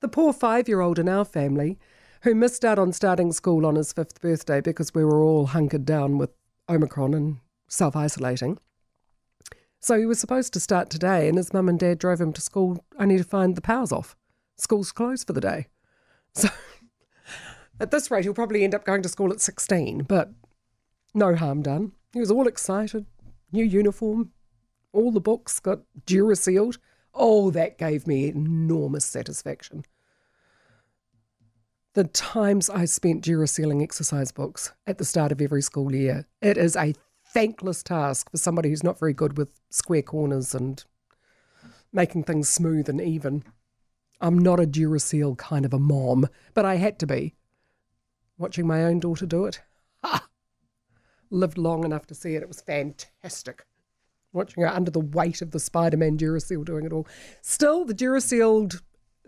The poor 5-year-old in our family who missed out on starting school on his 5th birthday because we were all hunkered down with Omicron and self-isolating. So he was supposed to start today, and his mum and dad drove him to school only to find the power's off. School's closed for the day. So at this rate, he'll probably end up going to school at 16, but no harm done. He was all excited, new uniform, all the books got Durasealed. Oh, that gave me enormous satisfaction. The times I spent Durasealing exercise books at the start of every school year, it is a thankless task for somebody who's not very good with square corners and making things smooth and even. I'm not a Duraseal kind of a mom, but I had to be. Watching my own daughter do it, ha! Lived long enough to see it. It was fantastic. Watching her under the weight of the Spider-Man Duraseal doing it all. Still, the Durasealed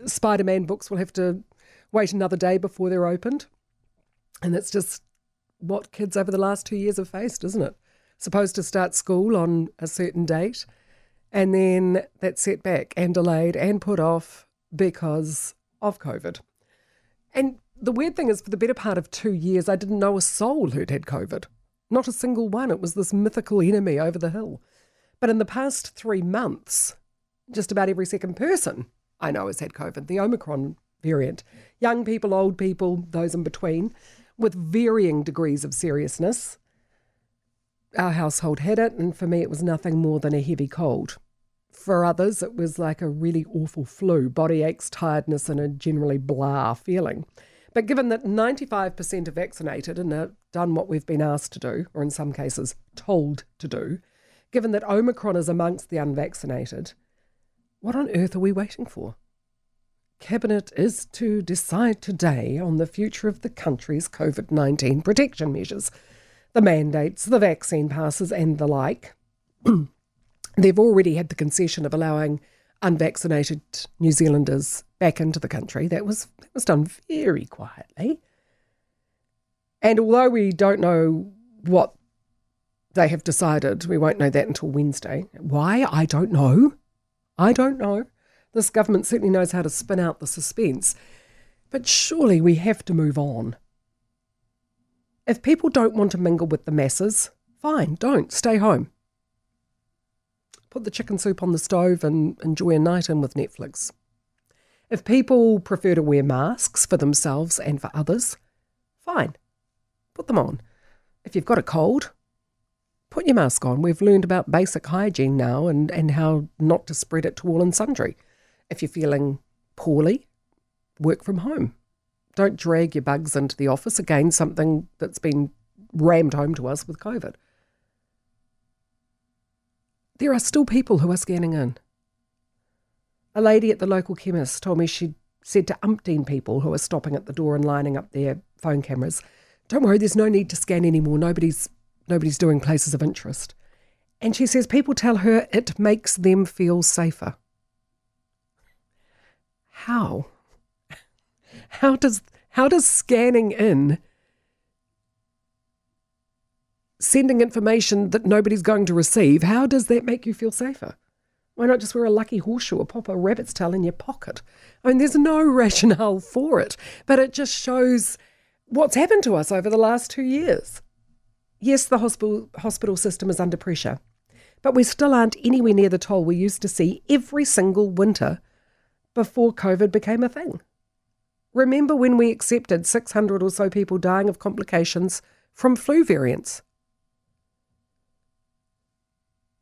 Spider-Man books will have to wait another day before they're opened. And that's just what kids over the last 2 years have faced, isn't it? Supposed to start school on a certain date, and then that's set back and delayed and put off because of COVID. And the weird thing is, for the better part of 2 years, I didn't know a soul who'd had COVID. Not a single one. It was this mythical enemy over the hill. But in the past 3 months, just about every second person I know has had COVID, the Omicron variant. Young people, old people, those in between, with varying degrees of seriousness. Our household had it, and for me it was nothing more than a heavy cold. For others, it was like a really awful flu, body aches, tiredness, and a generally blah feeling. But given that 95% are vaccinated and have done what we've been asked to do, or in some cases told to do, given that Omicron is amongst the unvaccinated, what on earth are we waiting for? Cabinet is to decide today on the future of the country's COVID-19 protection measures, the mandates, the vaccine passes and the like. They've already had the concession of allowing unvaccinated New Zealanders back into the country. That was done very quietly. And although we don't know what they have decided, we won't know that until Wednesday. Why? I don't know. I don't know. This government certainly knows how to spin out the suspense. But surely we have to move on. If people don't want to mingle with the masses, fine, don't. Stay home. Put the chicken soup on the stove and enjoy a night in with Netflix. If people prefer to wear masks for themselves and for others, fine. Put them on. If you've got a cold, put your mask on. We've learned about basic hygiene now and how not to spread it to all and sundry. If you're feeling poorly, work from home. Don't drag your bugs into the office. Again, something that's been rammed home to us with COVID. There are still people who are scanning in. A lady at the local chemist told me she'd said to umpteen people who are stopping at the door and lining up their phone cameras, don't worry, there's no need to scan anymore. Nobody's doing places of interest. And she says people tell her it makes them feel safer. How? How does scanning in, sending information that nobody's going to receive, how does that make you feel safer? Why not just wear a lucky horseshoe or pop a rabbit's tail in your pocket? I mean, there's no rationale for it, but it just shows what's happened to us over the last 2 years. Yes, the hospital system is under pressure, but we still aren't anywhere near the toll we used to see every single winter before COVID became a thing. Remember when we accepted 600 or so people dying of complications from flu variants?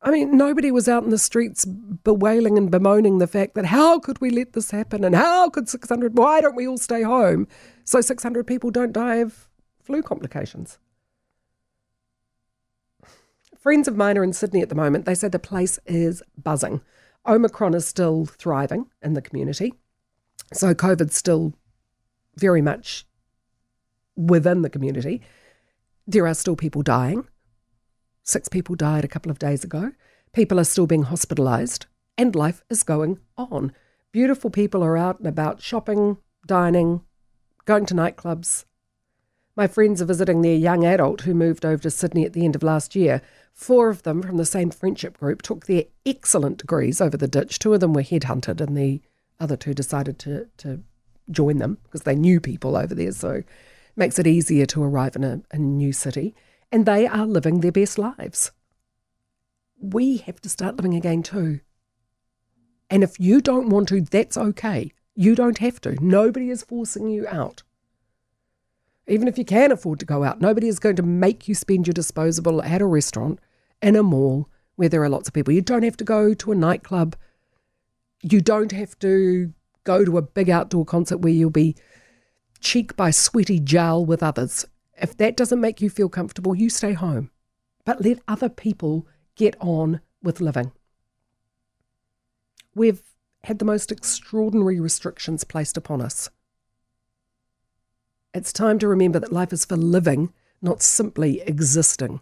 I mean, nobody was out in the streets bewailing and bemoaning the fact that how could we let this happen and how could 600, why don't we all stay home so 600 people don't die of flu complications? Friends of mine are in Sydney at the moment. They say the place is buzzing. Omicron is still thriving in the community. So COVID's still very much within the community. There are still people dying. 6 people died a couple of days ago. People are still being hospitalised and life is going on. Beautiful people are out and about shopping, dining, going to nightclubs. My friends are visiting their young adult who moved over to Sydney at the end of last year. 4 of them from the same friendship group took their excellent degrees over the ditch. 2 of them were headhunted and the other 2 decided to join them because they knew people over there. So it makes it easier to arrive in a new city. And they are living their best lives. We have to start living again too. And if you don't want to, that's okay. You don't have to. Nobody is forcing you out. Even if you can afford to go out, nobody is going to make you spend your disposable at a restaurant, in a mall, where there are lots of people. You don't have to go to a nightclub. You don't have to go to a big outdoor concert where you'll be cheek by sweaty jowl with others. If that doesn't make you feel comfortable, you stay home. But let other people get on with living. We've had the most extraordinary restrictions placed upon us. It's time to remember that life is for living, not simply existing.